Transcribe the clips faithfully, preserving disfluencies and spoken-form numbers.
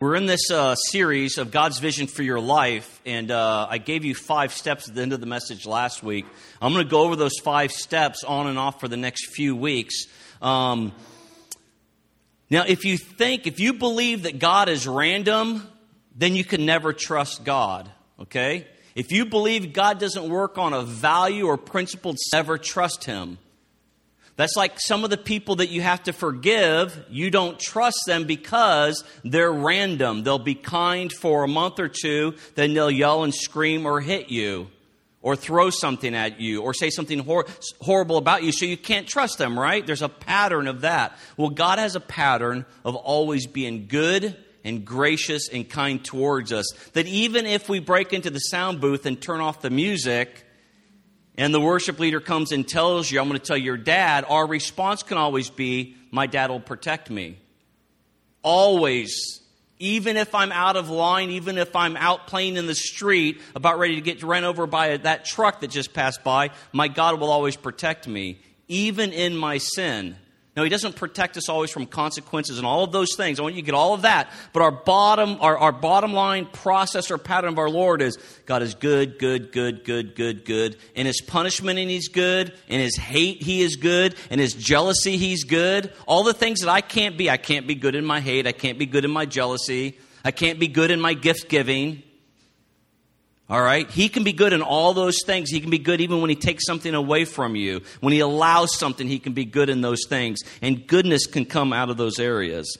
We're in this uh, series of God's vision for your life, and uh, I gave you five steps at the end of the message last week. I'm going to go over those five steps on and off for the next few weeks. Um, now, if you think, if you believe that God is random, then you can never trust God, okay? If you believe God doesn't work on a value or principle, never trust Him. That's like some of the people that you have to forgive. You don't trust them because they're random. They'll be kind for a month or two, then they'll yell and scream or hit you or throw something at you or say something hor- horrible about you. So you can't trust them, right? There's a pattern of that. Well, God has a pattern of always being good and gracious and kind towards us. That even if we break into the sound booth and turn off the music, and the worship leader comes and tells you, I'm going to tell your dad, our response can always be, my dad will protect me. Always. Even if I'm out of line, even if I'm out playing in the street, about ready to get run over by that truck that just passed by, my God will always protect me, even in my sin. Now, He doesn't protect us always from consequences and all of those things. I want you to get all of that. But our bottom, our, our bottom line process or pattern of our Lord is God is good, good, good, good, good, good. In His punishment, and He's good. In His hate, He is good. In His jealousy, He's good. All the things that I can't be. I can't be good in my hate. I can't be good in my jealousy. I can't be good in my gift giving. All right? He can be good in all those things. He can be good even when He takes something away from you. When He allows something, He can be good in those things. And goodness can come out of those areas.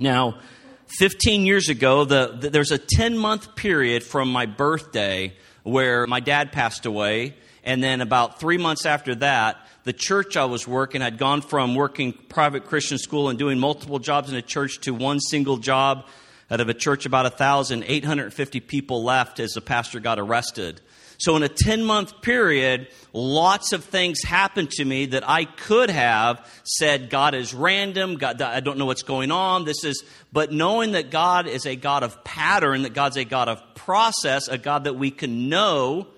Now, fifteen years ago, the, the, there's a ten-month period from my birthday where my dad passed away. And then about three months after that, the church I was working had gone from working private Christian school and doing multiple jobs in a church to one single job. Out of a church, about one thousand eight hundred fifty people left as the pastor got arrested. So in a ten-month period, lots of things happened to me that I could have said, God is random, God, I don't know what's going on, this is... But knowing that God is a God of pattern, that God's a God of process, a God that we can know,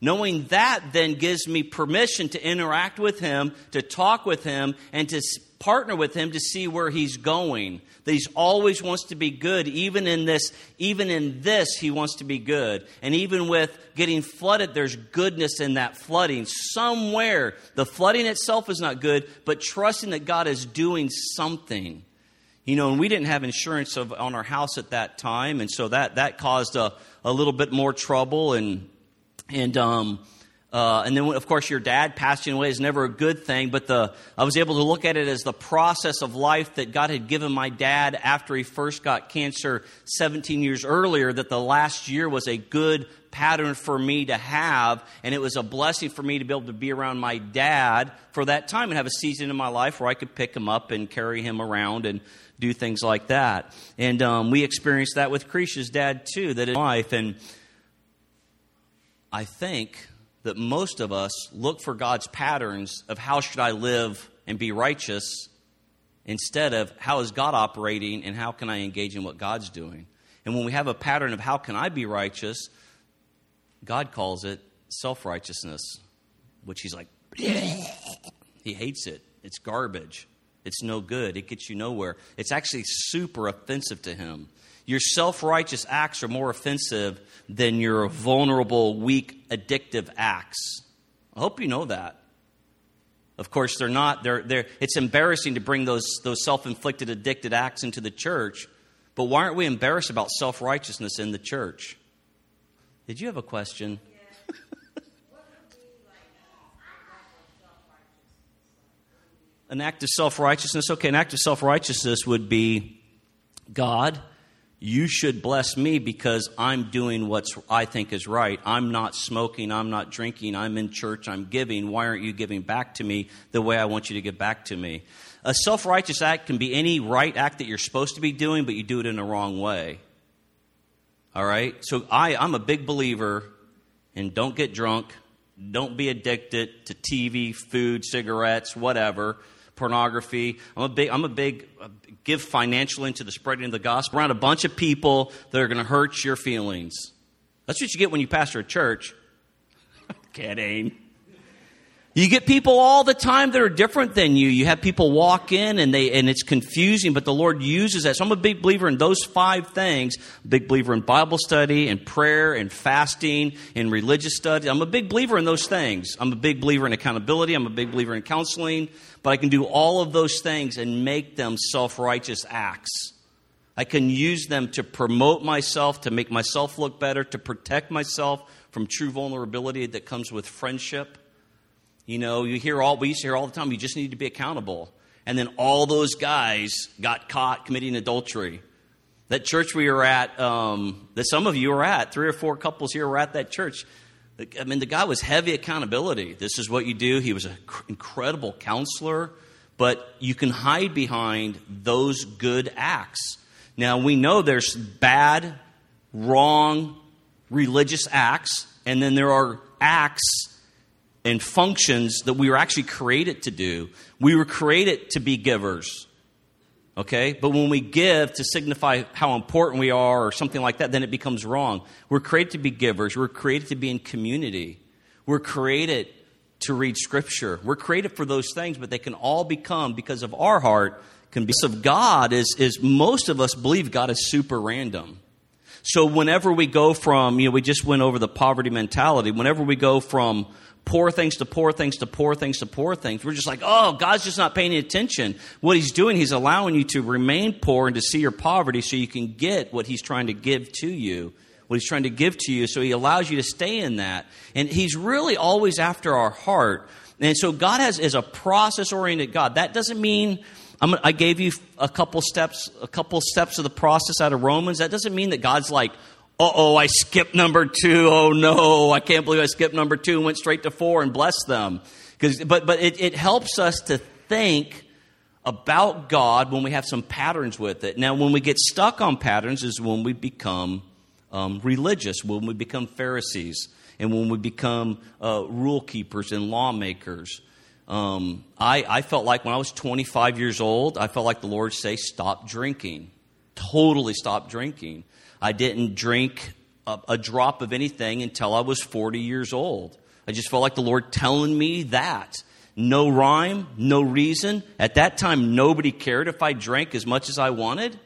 knowing that then gives me permission to interact with Him, to talk with Him, and to partner with Him to see where He's going. That He always wants to be good, even in this, even in this, He wants to be good. And even with getting flooded, there's goodness in that flooding. Somewhere, the flooding itself is not good, but trusting that God is doing something. You know, and we didn't have insurance of, on our house at that time, and so that that caused a, a little bit more trouble. And and um. Uh, and then, of course, your dad passing away is never a good thing, but the I was able to look at it as the process of life that God had given my dad after he first got cancer seventeen years earlier, that the last year was a good pattern for me to have, and it was a blessing for me to be able to be around my dad for that time and have a season in my life where I could pick him up and carry him around and do things like that. And um, we experienced that with Creesh's dad, too, that his wife, and I think... that most of us look for God's patterns of how should I live and be righteous instead of how is God operating and how can I engage in what God's doing. And when we have a pattern of how can I be righteous, God calls it self-righteousness, which He's like, He hates it. It's garbage. It's no good. It gets you nowhere. It's actually super offensive to Him. Your self-righteous acts are more offensive than your vulnerable, weak, addictive acts. I hope you know that. Of course, they're not. They're, they're, it's embarrassing to bring those, those self-inflicted, addicted acts into the church. But why aren't we embarrassed about self-righteousness in the church? Did you have a question? Yeah. An act of self-righteousness? Okay, an act of self-righteousness would be God... you should bless me because I'm doing what I think is right. I'm not smoking. I'm not drinking. I'm in church. I'm giving. Why aren't you giving back to me the way I want you to give back to me? A self-righteous act can be any right act that you're supposed to be doing, but you do it in the wrong way. All right? So I, I'm a big believer in don't get drunk, don't be addicted to T V, food, cigarettes, whatever. Pornography. I'm a big, I'm a big, uh, give financial into the spreading of the gospel around a bunch of people that are going to hurt your feelings. That's what you get when you pastor a church. Kidding. You get people all the time that are different than you. You have people walk in and they and it's confusing, but the Lord uses that. So I'm a big believer in those five things. Big believer in Bible study and prayer and fasting and religious study. I'm a big believer in those things. I'm a big believer in accountability. I'm a big believer in counseling. But I can do all of those things and make them self-righteous acts. I can use them to promote myself, to make myself look better, to protect myself from true vulnerability that comes with friendship. You know, you hear all we used to hear all the time, you just need to be accountable. And then all those guys got caught committing adultery. That church we were at, um, that some of you were at, three or four couples here were at that church. I mean, the guy was heavy accountability. This is what you do. He was an incredible counselor. But you can hide behind those good acts. Now, we know there's bad, wrong, religious acts, and then there are acts and functions that we were actually created to do. We were created to be givers, okay? But when we give to signify how important we are or something like that, then it becomes wrong. We're created to be givers. We're created to be in community. We're created to read Scripture. We're created for those things, but they can all become, because of our heart, can be of God is is most of us believe God is super random. So whenever we go from, you know, we just went over the poverty mentality. Whenever we go from poor things to poor things to poor things to poor things, we're just like, oh, God's just not paying any attention. What he's doing, he's allowing you to remain poor and to see your poverty so you can get what he's trying to give to you. What he's trying to give to you, so he allows you to stay in that. And he's really always after our heart. And so God has is a process-oriented God. That doesn't mean I'm, I gave you a couple steps, a couple steps of the process out of Romans. That doesn't mean that God's like, uh-oh, I skipped number two. Oh, no, I can't believe I skipped number two and went straight to four and blessed them. But but it, it helps us to think about God when we have some patterns with it. Now, when we get stuck on patterns is when we become um, religious, when we become Pharisees, and when we become uh, rule keepers and lawmakers. Um, I, I felt like when I was twenty-five years old, I felt like the Lord say, stop drinking. Totally stop drinking. I didn't drink a, a drop of anything until I was forty years old. I just felt like the Lord telling me that. No rhyme, no reason. At that time, nobody cared if I drank as much as I wanted.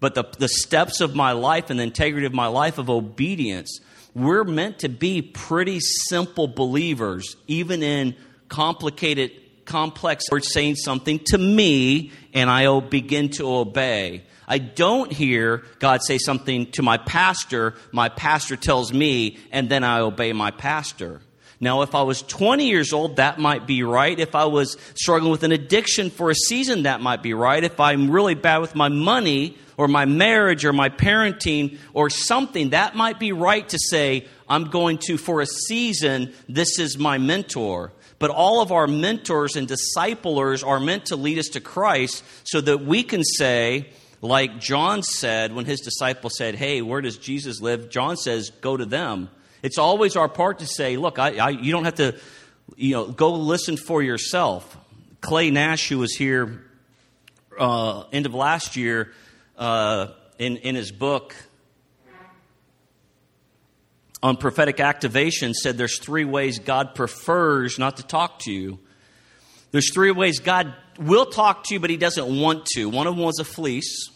But the, the steps of my life and the integrity of my life of obedience, we're meant to be pretty simple believers, even in complicated, complex words saying something to me, and I begin to obey. I don't hear God say something to my pastor, my pastor tells me, and then I obey my pastor. Now, if I was twenty years old, that might be right. If I was struggling with an addiction for a season, that might be right. If I'm really bad with my money or my marriage or my parenting or something, that might be right to say, I'm going to, for a season, this is my mentor. But all of our mentors and disciplers are meant to lead us to Christ so that we can say, like John said when his disciples said, hey, where does Jesus live? John says, go to them. It's always our part to say, look, I, I, you don't have to, you know, go listen for yourself. Clay Nash, who was here uh, end of last year uh, in, in his book on prophetic activation, said there's three ways God prefers not to talk to you. There's three ways God will talk to you, but he doesn't want to. One of them was a fleece.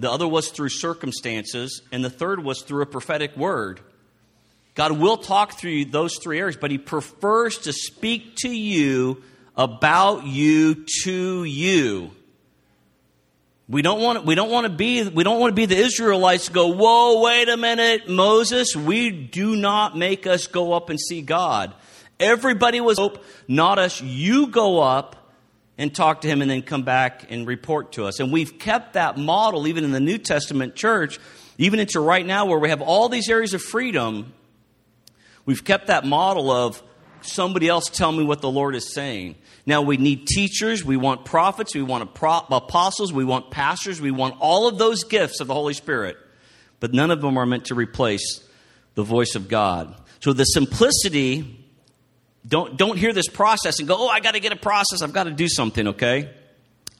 The other was through circumstances. And the third was through a prophetic word. God will talk through those three areas, but he prefers to speak to you about you to you. We don't want we don't want to be we don't want to be the Israelites to go, whoa, wait a minute, Moses, we do not make us go up and see God. Everybody was hope, not us. You go up and talk to him and then come back and report to us. And we've kept that model even in the New Testament church, even into right now where we have all these areas of freedom. We've kept that model of somebody else tell me what the Lord is saying. Now, we need teachers, we want prophets, we want apostles, we want pastors, we want all of those gifts of the Holy Spirit. But none of them are meant to replace the voice of God. So the simplicity, don't don't hear this process and go, oh, I got to get a process, I've got to do something, okay?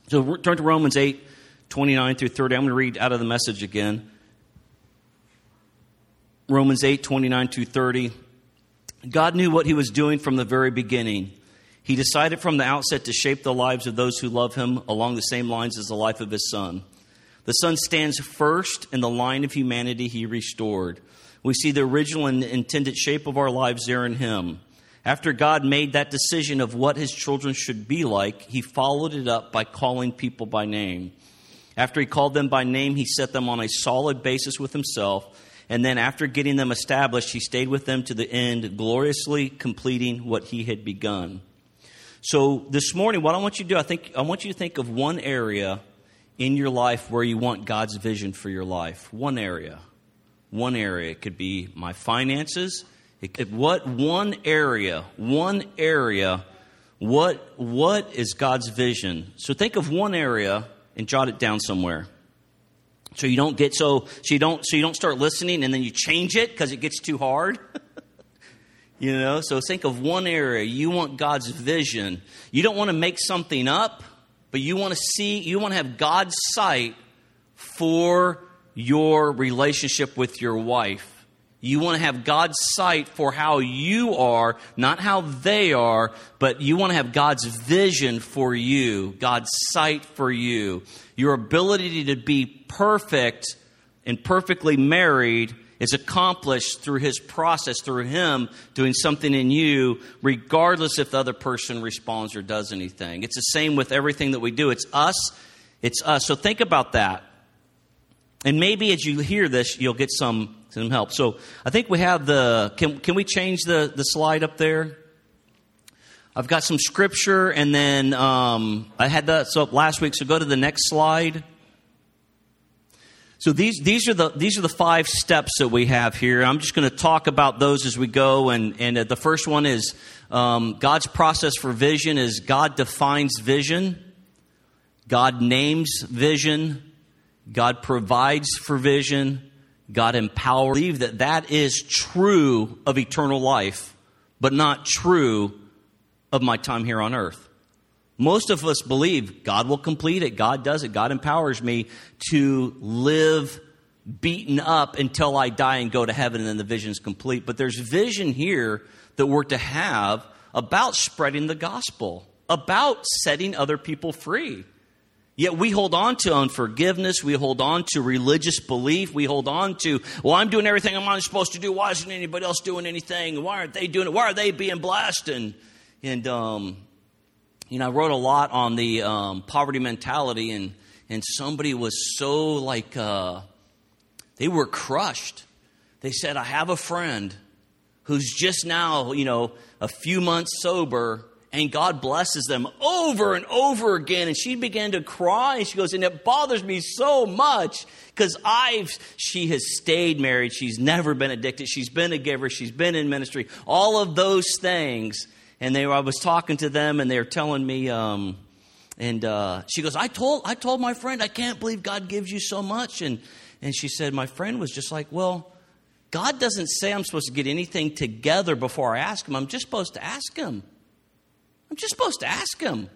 So turn to Romans eight, twenty-nine through thirty. I'm going to read out of the Message again. Romans eight, twenty-nine through thirty. God knew what he was doing from the very beginning. He decided from the outset to shape the lives of those who love him along the same lines as the life of his son. The son stands first in the line of humanity he restored. We see the original and intended shape of our lives there in him. After God made that decision of what his children should be like, he followed it up by calling people by name. After he called them by name, he set them on a solid basis with himself. And then after getting them established, he stayed with them to the end, gloriously completing what he had begun. So this morning, what I want you to do, I think I want you to think of one area in your life where you want God's vision for your life. One area. One area. It could be my finances. It could, what one area, one area, what what is God's vision? So think of one area and jot it down somewhere. So you don't get so so you don't so you don't start listening and then you change it because it gets too hard. You know, so think of one area you want God's vision. You don't want to make something up, but you want to see, you want to have God's sight for your relationship with your wife. You want to have God's sight for how you are, not how they are, but you want to have God's vision for you, God's sight for you. Your ability to be perfect and perfectly married is accomplished through his process, through him doing something in you, regardless if the other person responds or does anything. It's the same with everything that we do. It's us. It's us. So think about that. And maybe as you hear this, you'll get some, some help. So I think we have the, can can we change the, the slide up there? I've got some scripture, and then um, I had that up last week, so go to the next slide. So these these are the these are the five steps that we have here. I'm just going to talk about those as we go. And and the first one is um, God's process for vision is God defines vision, God names vision, God provides for vision, God empowers. I believe that that is true of eternal life, but not true of my time here on earth. Most of us believe God will complete it. God does it. God empowers me to live beaten up until I die and go to heaven, and then the vision is complete. But there's vision here that we're to have about spreading the gospel, about setting other people free. Yet we hold on to unforgiveness. We hold on to religious belief. We hold on to, well, I'm doing everything I'm not supposed to do. Why isn't anybody else doing anything? Why aren't they doing it? Why are they being blessed? And, and, um... You know, I wrote a lot on the um, poverty mentality, and and somebody was so like, uh, they were crushed. They said, I have a friend who's just now, you know, a few months sober, and God blesses them over and over again. And she began to cry, and she goes, and it bothers me so much because I've, she has stayed married. She's never been addicted. She's been a giver. She's been in ministry. All of those things. And they were, I was talking to them, and they were telling me, um, and uh, she goes, I told I told my friend, I can't believe God gives you so much. And and she said, my friend was just like, well, God doesn't say I'm supposed to get anything together before I ask him. I'm just supposed to ask him. I'm just supposed to ask him.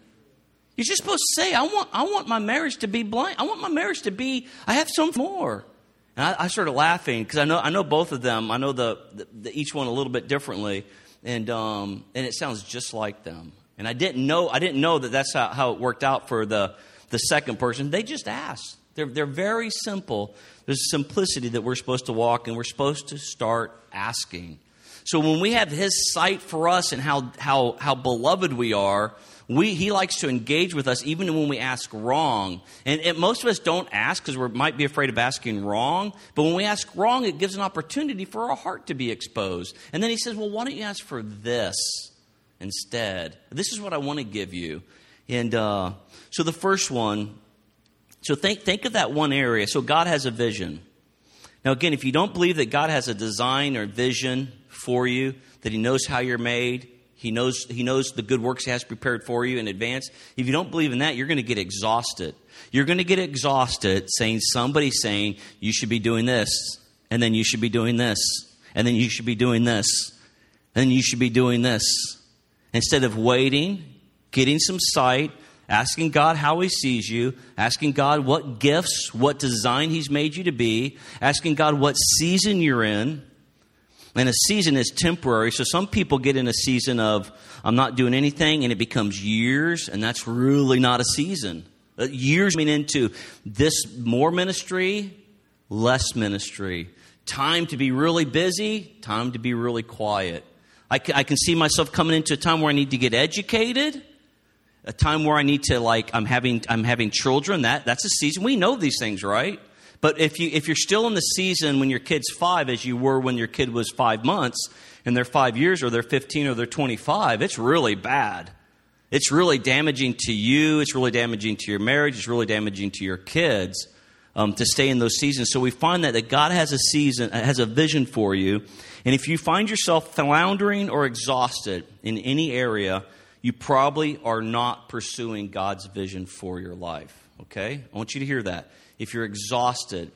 You're just supposed to say, I want I want my marriage to be blind. I want my marriage to be, I have something more. And I, I started laughing because I know I know both of them. I know the, the, the each one a little bit differently. And um, and it sounds just like them. And I didn't know I didn't know that that's how, how it worked out for the, the second person. They just asked. They're they're very simple. There's a simplicity that we're supposed to walk, and we're supposed to start asking. So when we have his sight for us and how how how beloved we are, we he likes to engage with us even when we ask wrong. And it, most of us don't ask because we might be afraid of asking wrong. But when we ask wrong, it gives an opportunity for our heart to be exposed. And then he says, well, why don't you ask for this instead? This is what I want to give you. And uh, so the first one, so think think of that one area. So God has a vision. Now, again, if you don't believe that God has a design or vision for you, that he knows how you're made, He knows he knows the good works he has prepared for you in advance. If you don't believe in that, you're going to get exhausted. You're going to get exhausted saying somebody saying you should be doing this, and then you should be doing this, and then you should be doing this, and then you should be doing this. Instead of waiting, getting some sight, asking God how he sees you, asking God what gifts, what design he's made you to be, asking God what season you're in. And a season is temporary. So some people get in a season of, I'm not doing anything, and it becomes years. And that's really not a season. Years mean into this, more ministry, less ministry. Time to be really busy, time to be really quiet. I can see myself coming into a time where I need to get educated, a time where I need to, like, I'm having I'm having children. That that's a season. We know these things, right? But if you if you're still in the season when your kid's five, as you were when your kid was five months, and they're five years, or they're fifteen, or they're twenty-five, it's really bad. It's really damaging to you. It's really damaging to your marriage. It's really damaging to your kids. Um, to stay in those seasons. So we find that, that God has a season, has a vision for you. And if you find yourself floundering or exhausted in any area, you probably are not pursuing God's vision for your life. Okay? I want you to hear that. If you're exhausted,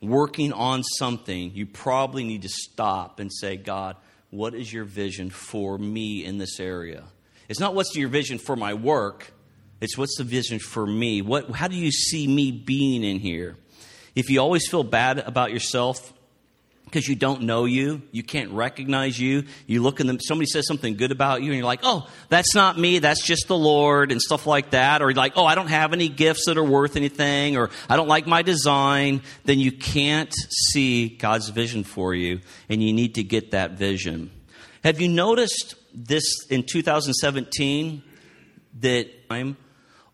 working on something, you probably need to stop and say, God, what is your vision for me in this area? It's not what's your vision for my work. It's what's the vision for me? What? How do you see me being in here? If you always feel bad about yourself because you don't know you, you can't recognize you, you look in them, somebody says something good about you, and you're like, oh, that's not me, that's just the Lord, and stuff like that. Or you're like, oh, I don't have any gifts that are worth anything, or I don't like my design. Then you can't see God's vision for you, and you need to get that vision. Have you noticed this in two thousand seventeen that I'm...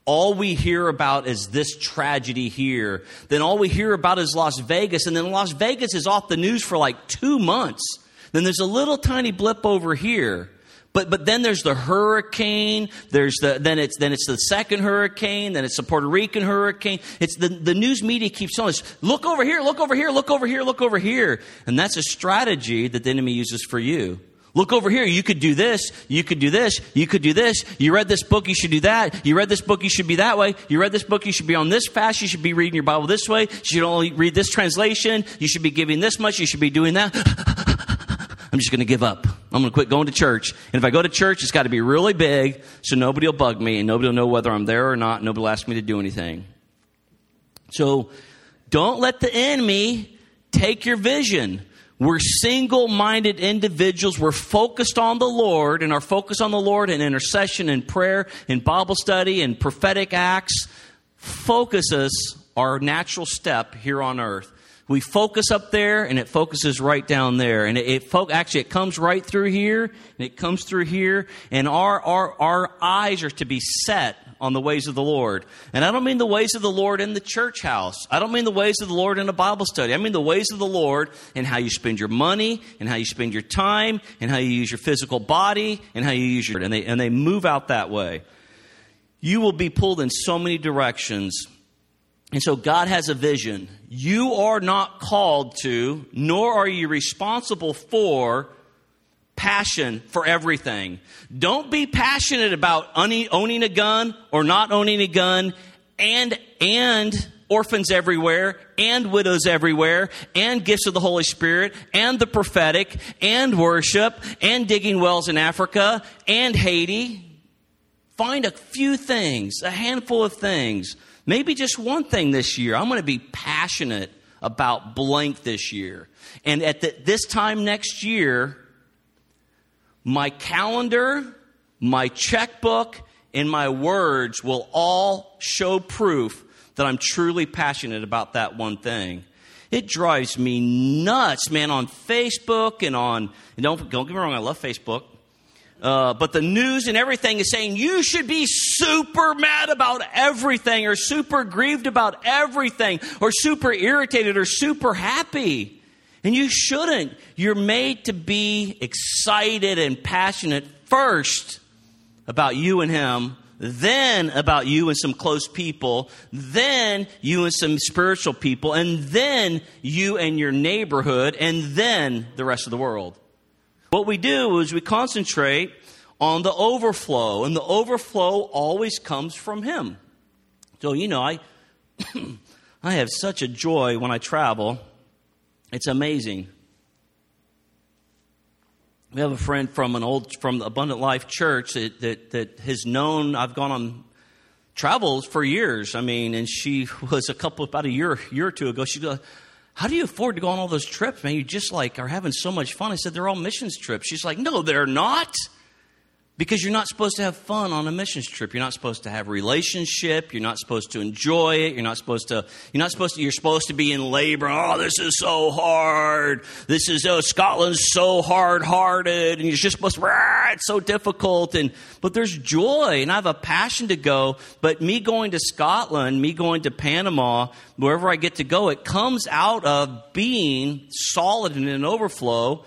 all we hear about is this tragedy here. Then all we hear about is Las Vegas. And then Las Vegas is off the news for like two months. Then there's a little tiny blip over here. But but then there's the hurricane. There's the then it's then it's the second hurricane. Then it's the Puerto Rican hurricane. It's the, the news media keeps telling us, look over here, look over here, look over here, look over here. And that's a strategy that the enemy uses for you. Look over here. You could do this. You could do this. You could do this. You read this book. You should do that. You read this book. You should be that way. You read this book. You should be on this fast. You should be reading your Bible this way. You should only read this translation. You should be giving this much. You should be doing that. I'm just going to give up. I'm going to quit going to church. And if I go to church, it's got to be really big so nobody will bug me and nobody will know whether I'm there or not. Nobody will ask me to do anything. So don't let the enemy take your vision. We're single-minded individuals. We're focused on the Lord, and our focus on the Lord in intercession and prayer and Bible study and prophetic acts focuses our natural step here on earth. We focus up there, and it focuses right down there. And it, it fo- actually, it comes right through here, and it comes through here. And our, our, our eyes are to be set on the ways of the Lord. And I don't mean the ways of the Lord in the church house. I don't mean the ways of the Lord in a Bible study. I mean the ways of the Lord in how you spend your money, and how you spend your time, and how you use your physical body, and how you use your... And they, and they move out that way. You will be pulled in so many directions. And so God has a vision. You are not called to, nor are you responsible for, passion for everything. Don't be passionate about owning a gun or not owning a gun, and and orphans everywhere, and widows everywhere, and gifts of the Holy Spirit, and the prophetic, and worship, and digging wells in Africa, and Haiti. Find a few things, a handful of things. Maybe just one thing this year. I'm going to be passionate about blank this year. And at the, this time next year, my calendar, my checkbook, and my words will all show proof that I'm truly passionate about that one thing. It drives me nuts, man, on Facebook and on... And don't, don't get me wrong, I love Facebook. Uh, but the news and everything is saying you should be super mad about everything, or super grieved about everything, or super irritated, or super happy. And you shouldn't. You're made to be excited and passionate first about you and Him, then about you and some close people, then you and some spiritual people, and then you and your neighborhood, and then the rest of the world. What we do is we concentrate on the overflow, and the overflow always comes from Him. So, you know, I I have such a joy when I travel. It's amazing. We have a friend from an old from the Abundant Life Church that, that, that has known I've gone on travels for years. I mean, and she was a couple about a year year or two ago. She goes, how do you afford to go on all those trips, man? You just like are having so much fun. I said, they're all missions trips. She's like, no, they're not. Because you're not supposed to have fun on a missions trip. You're not supposed to have relationship. You're not supposed to enjoy it. You're not supposed to, you're not supposed to, you're supposed to be in labor. Oh, this is so hard. This is, oh, Scotland's so hard-hearted. And you're just supposed to, rah, it's so difficult. And, but there's joy. And I have a passion to go. But me going to Scotland, me going to Panama, wherever I get to go, it comes out of being solid and an overflow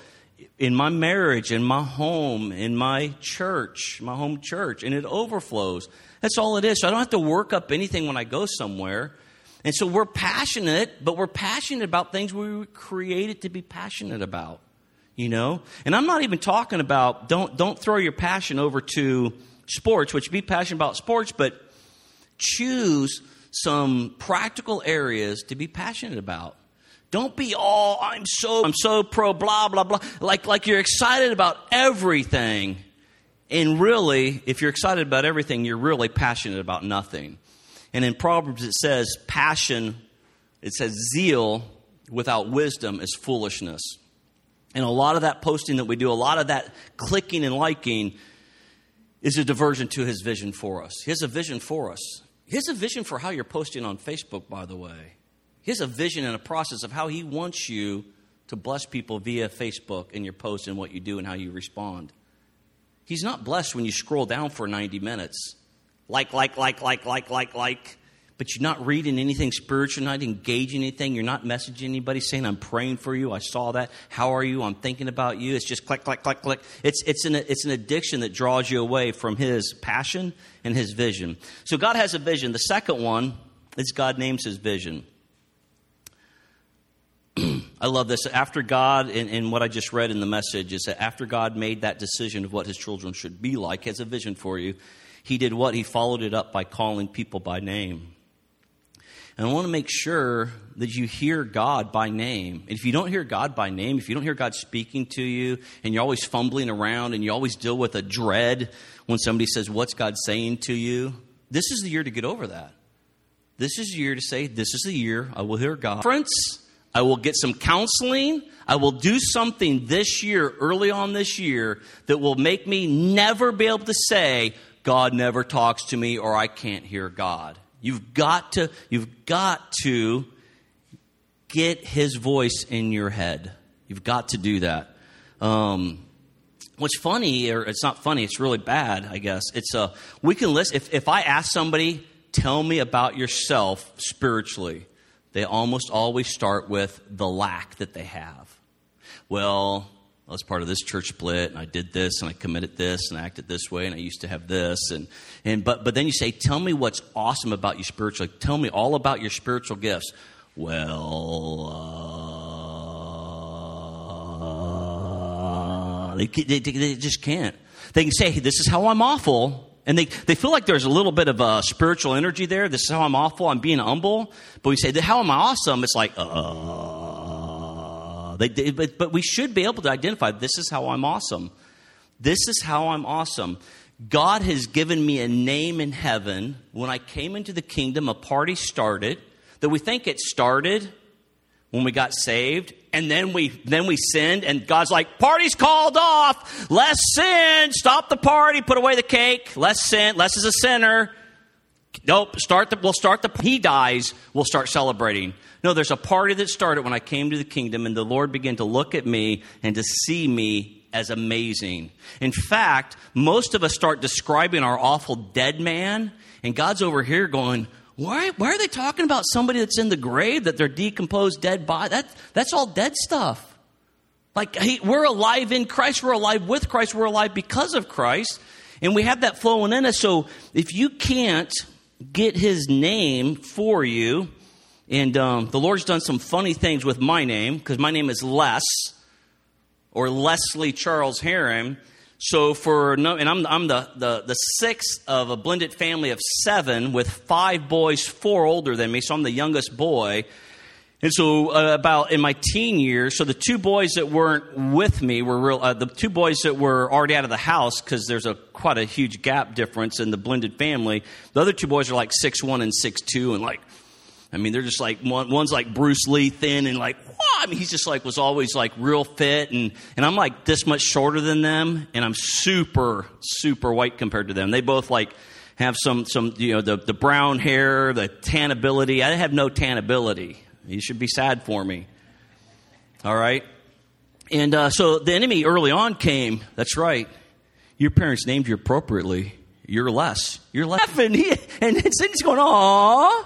in my marriage, in my home, in my church, my home church, and it overflows. That's all it is. So I don't have to work up anything when I go somewhere. And so we're passionate, but we're passionate about things we were created to be passionate about, you know? And I'm not even talking about, don't don't throw your passion over to sports, which be passionate about sports, but choose some practical areas to be passionate about. Don't be all, I'm so I'm so pro blah, blah, blah. Like like you're excited about everything. And really, if you're excited about everything, you're really passionate about nothing. And in Proverbs it says passion, it says zeal without wisdom is foolishness. And a lot of that posting that we do, a lot of that clicking and liking is a diversion to his vision for us. He has a vision for us. He has a vision for how you're posting on Facebook, by the way. He has a vision and a process of how he wants you to bless people via Facebook and your posts and what you do and how you respond. He's not blessed when you scroll down for ninety minutes. Like, like, like, like, like, like, like. But you're not reading anything spiritual, not engaging anything. You're not messaging anybody saying, I'm praying for you. I saw that. How are you? I'm thinking about you. It's just click, click, click, click. It's, it's, an, it's an addiction that draws you away from his passion and his vision. So God has a vision. The second one is God names his vision. I love this. After God, and, and what I just read in the message is that after God made that decision of what his children should be like, has a vision for you, he did what? He followed it up by calling people by name. And I want to make sure that you hear God by name. And if you don't hear God by name, if you don't hear God speaking to you, and you're always fumbling around, and you always deal with a dread when somebody says, what's God saying to you? This is the year to get over that. This is the year to say, this is the year I will hear God. Friends, I will get some counseling. I will do something this year, early on this year, that will make me never be able to say, God never talks to me or I can't hear God. You've got to, you've got to get his voice in your head. You've got to do that. Um, what's funny, or it's not funny, it's really bad, I guess. It's a, we can list, if, if I ask somebody, tell me about yourself spiritually, they almost always start with the lack that they have. Well, I was part of this church split, and I did this, and I committed this, and I acted this way, and I used to have this. And, and but but then you say, tell me what's awesome about you spiritually. Tell me all about your spiritual gifts. Well, uh, they, they, they just can't. They can say, hey, this is how I'm awful. And they, they feel like there's a little bit of a spiritual energy there. This is how I'm awful. I'm being humble. But we say, how am I awesome? It's like, uh, they, they, but, but we should be able to identify, this is how I'm awesome. This is how I'm awesome. God has given me a name in heaven. When I came into the kingdom, a party started that we think it started when we got saved. And then we then we sinned, and God's like, party's called off. Less sin. Stop the party. Put away the cake. Less sin. Less is a sinner. Nope. Start the. We'll start the. He dies. We'll start celebrating. No, there's a party that started when I came to the kingdom, and the Lord began to look at me and to see me as amazing. In fact, most of us start describing our awful dead man, and God's over here going, Why, why are they talking about somebody that's in the grave, that they're decomposed, dead body? That, that's all dead stuff. Like, hey, we're alive in Christ. We're alive with Christ. We're alive because of Christ. And we have that flowing in us. So if you can't get his name for you, and um, the Lord's done some funny things with my name, because my name is Les, or Leslie Charles Heron. So for no, and I'm I'm the, the the sixth of a blended family of seven with five boys, four older than me. So I'm the youngest boy, and so uh, about in my teen years. So the two boys that weren't with me were real. Uh, the two boys that were already out of the house, because there's a quite a huge gap difference in the blended family. The other two boys are like six one and six two, and like I mean, they're just like, one, one's like Bruce Lee thin and like, whoa! I mean, he's just like, was always like real fit. And, and I'm like this much shorter than them. And I'm super, super white compared to them. They both like have some, some you know, the, the brown hair, the tan ability. I have no tan ability. You should be sad for me. All right. And uh, so the enemy early on came. That's right. Your parents named you appropriately. You're less. You're laughing. He, and Cindy's going, aww.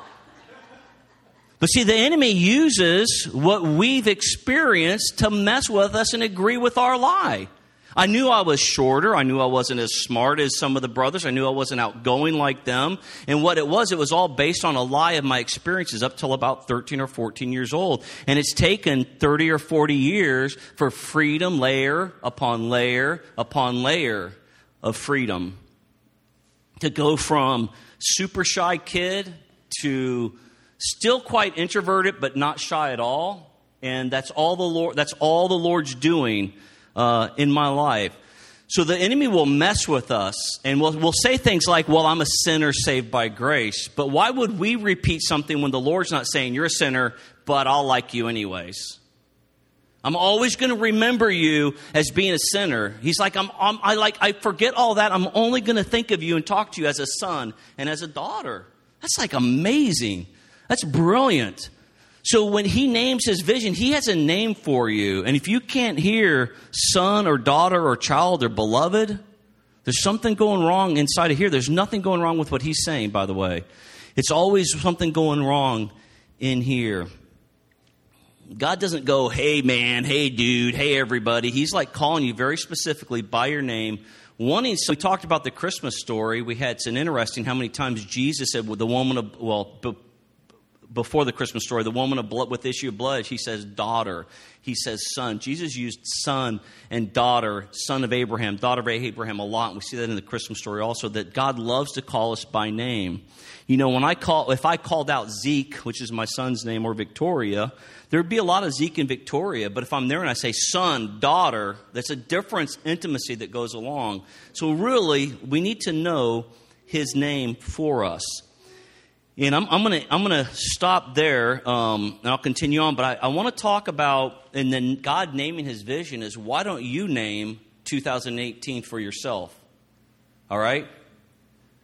But see, the enemy uses what we've experienced to mess with us and agree with our lie. I knew I was shorter. I knew I wasn't as smart as some of the brothers. I knew I wasn't outgoing like them. And what it was, it was all based on a lie of my experiences up till about thirteen or fourteen years old. And it's taken thirty or forty years for freedom, layer upon layer upon layer of freedom. To go from super shy kid to still quite introverted, but not shy at all, and that's all the Lord. That's all the Lord's doing uh, in my life. So the enemy will mess with us, and we'll we'll say things like, "Well, I'm a sinner saved by grace." But why would we repeat something when the Lord's not saying, "You're a sinner, but I'll like you anyways"? I'm always going to remember you as being a sinner. He's like, I'm, I'm, I like, I forget all that. I'm only going to think of you and talk to you as a son and as a daughter. That's like amazing. That's brilliant. So when he names his vision, he has a name for you. And if you can't hear son or daughter or child or beloved, there's something going wrong inside of here. There's nothing going wrong with what he's saying, by the way. It's always something going wrong in here. God doesn't go, hey, man, hey, dude, hey, everybody. He's like calling you very specifically by your name. Wanting, so we talked about the Christmas story. We had, it's an interesting how many times Jesus said, well, the woman of, well, b- before the Christmas story, the woman of blood, with issue of blood, he says daughter. He says son. Jesus used son and daughter, son of Abraham, daughter of Abraham a lot. And we see that in the Christmas story also, that God loves to call us by name. You know, when I call, if I called out Zeke, which is my son's name, or Victoria, there'd be a lot of Zeke and Victoria. But if I'm there and I say son, daughter, that's a different intimacy that goes along. So really, we need to know his name for us. And I'm, I'm going to I'm gonna stop there, um, and I'll continue on. But I, I want to talk about, and then God naming his vision is, why don't you name two thousand eighteen for yourself? All right?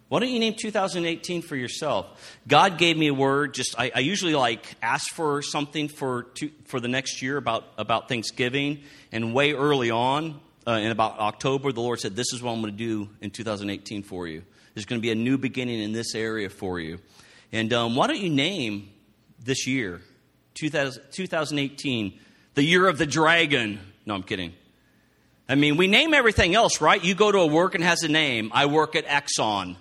Why don't you name two thousand eighteen for yourself? God gave me a word. Just I, I usually like ask for something for two, for the next year about, about Thanksgiving. And way early on, uh, in about October, the Lord said, this is what I'm going to do in two thousand eighteen for you. There's going to be a new beginning in this area for you. And um, why don't you name this year, two thousand eighteen, the year of the dragon? No, I'm kidding. I mean, we name everything else, right? You go to a work and has a name. I work at Exxon.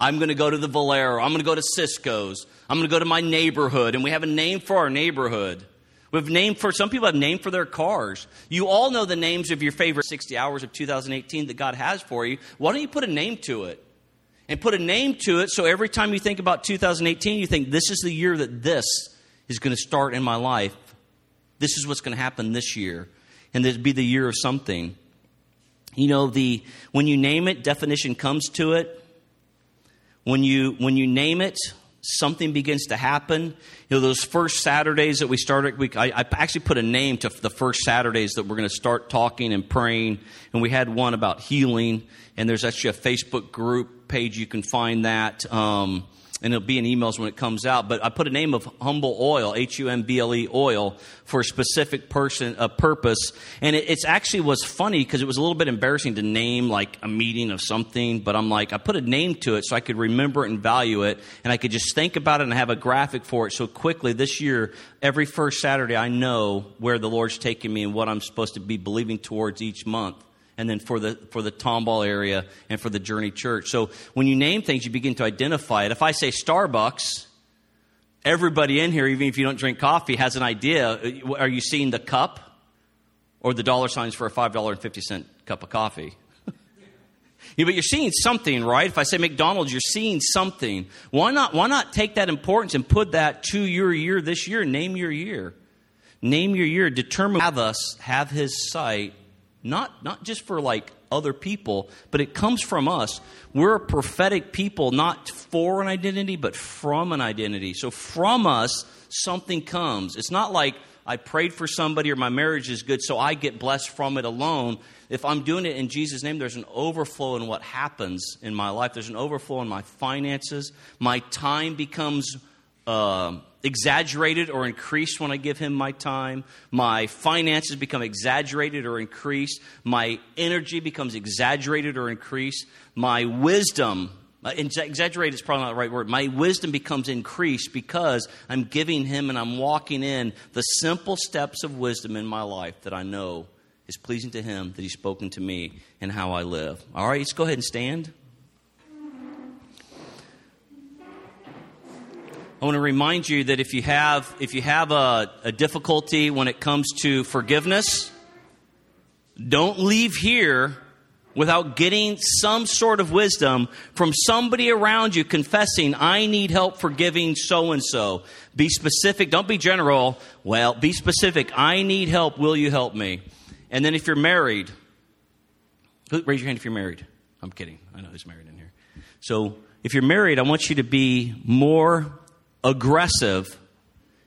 I'm going to go to the Valero. I'm going to go to Cisco's. I'm going to go to my neighborhood. And we have a name for our neighborhood. We have name for, some people have name for their cars. You all know the names of your favorite sixty hours of two thousand eighteen that God has for you. Why don't you put a name to it? And put a name to it so every time you think about two thousand eighteen, you think, this is the year that this is going to start in my life. This is what's going to happen this year. And this would be the year of something. You know, the when you name it, definition comes to it. When you when you name it, something begins to happen. You know, those first Saturdays that we started, we, I, I actually put a name to the first Saturdays that we're going to start talking and praying. And we had one about healing. And there's actually a Facebook group page you can find that. Um, and it'll be in emails when it comes out. But I put a name of Humble Oil, H U M B L E Oil, for a specific person, a purpose. And it it's actually was funny because it was a little bit embarrassing to name like a meeting of something. But I'm like, I put a name to it so I could remember it and value it. And I could just think about it and have a graphic for it. So quickly this year, every first Saturday, I know where the Lord's taking me and what I'm supposed to be believing towards each month. And then for the for the Tomball area and for the Journey Church. So when you name things, you begin to identify it. If I say Starbucks, everybody in here, even if you don't drink coffee, has an idea. Are you seeing the cup or the dollar signs for a five dollars and fifty cents cup of coffee? Yeah, but you're seeing something, right? If I say McDonald's, you're seeing something. Why not, why not take that importance and put that to your year this year? Name your year. Name your year. Determine, have us, have his sight. Not not just for like other people, but it comes from us. We're a prophetic people, not for an identity, but from an identity. So from us, something comes. It's not like I prayed for somebody or my marriage is good, so I get blessed from it alone. If I'm doing it in Jesus' name, there's an overflow in what happens in my life. There's an overflow in my finances. My time becomes uh, exaggerated or increased when I give him my time. My finances become exaggerated or increased. My energy becomes exaggerated or increased. My wisdom, exaggerated is probably not the right word. My wisdom becomes increased because I'm giving him and I'm walking in the simple steps of wisdom in my life that I know is pleasing to him, that he's spoken to me, and how I live. All right, let's go ahead and stand. I want to remind you that if you have if you have a, a difficulty when it comes to forgiveness, don't leave here without getting some sort of wisdom from somebody around you confessing, I need help forgiving so-and-so. Be specific. Don't be general. Well, be specific. I need help. Will you help me? And then if you're married, raise your hand if you're married. I'm kidding. I know who's married in here. So if you're married, I want you to be more aggressive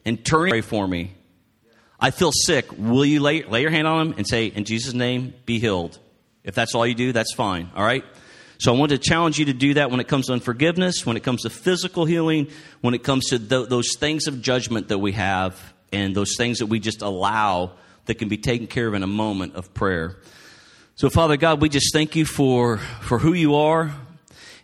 and turn pray for me. I feel sick. Will you lay, lay your hand on him and say, in Jesus' name, be healed? If that's all you do, that's fine. All right? So I want to challenge you to do that when it comes to unforgiveness, when it comes to physical healing, when it comes to th- those things of judgment that we have and those things that we just allow that can be taken care of in a moment of prayer. So, Father God, we just thank you for, for who you are.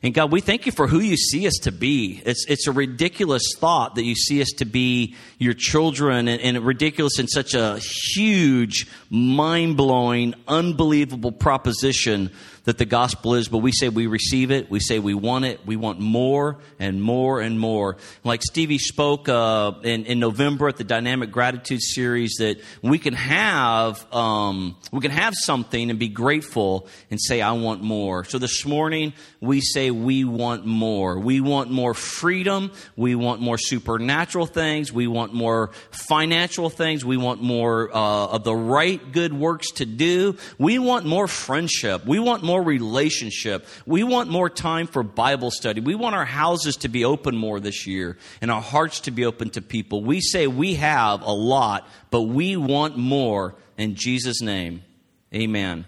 And, God, we thank you for who you see us to be. It's it's a ridiculous thought that you see us to be your children, and, and ridiculous in such a huge, mind-blowing, unbelievable proposition that the gospel is. But we say we receive it. We say we want it. We want more and more and more. Like Stevie spoke uh, in, in November at the Dynamic Gratitude Series, that we can have um, we can have something and be grateful and say, I want more. So this morning, we say, we want more. We want more freedom. We want more supernatural things. We want more financial things. We want more uh, of the right good works to do. We want more friendship. We want more relationship. We want more time for Bible study. We want our houses to be open more this year and our hearts to be open to people. We say we have a lot, but we want more in Jesus' name. Amen.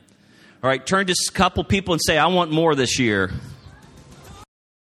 All right, turn to a couple people and say, I want more this year.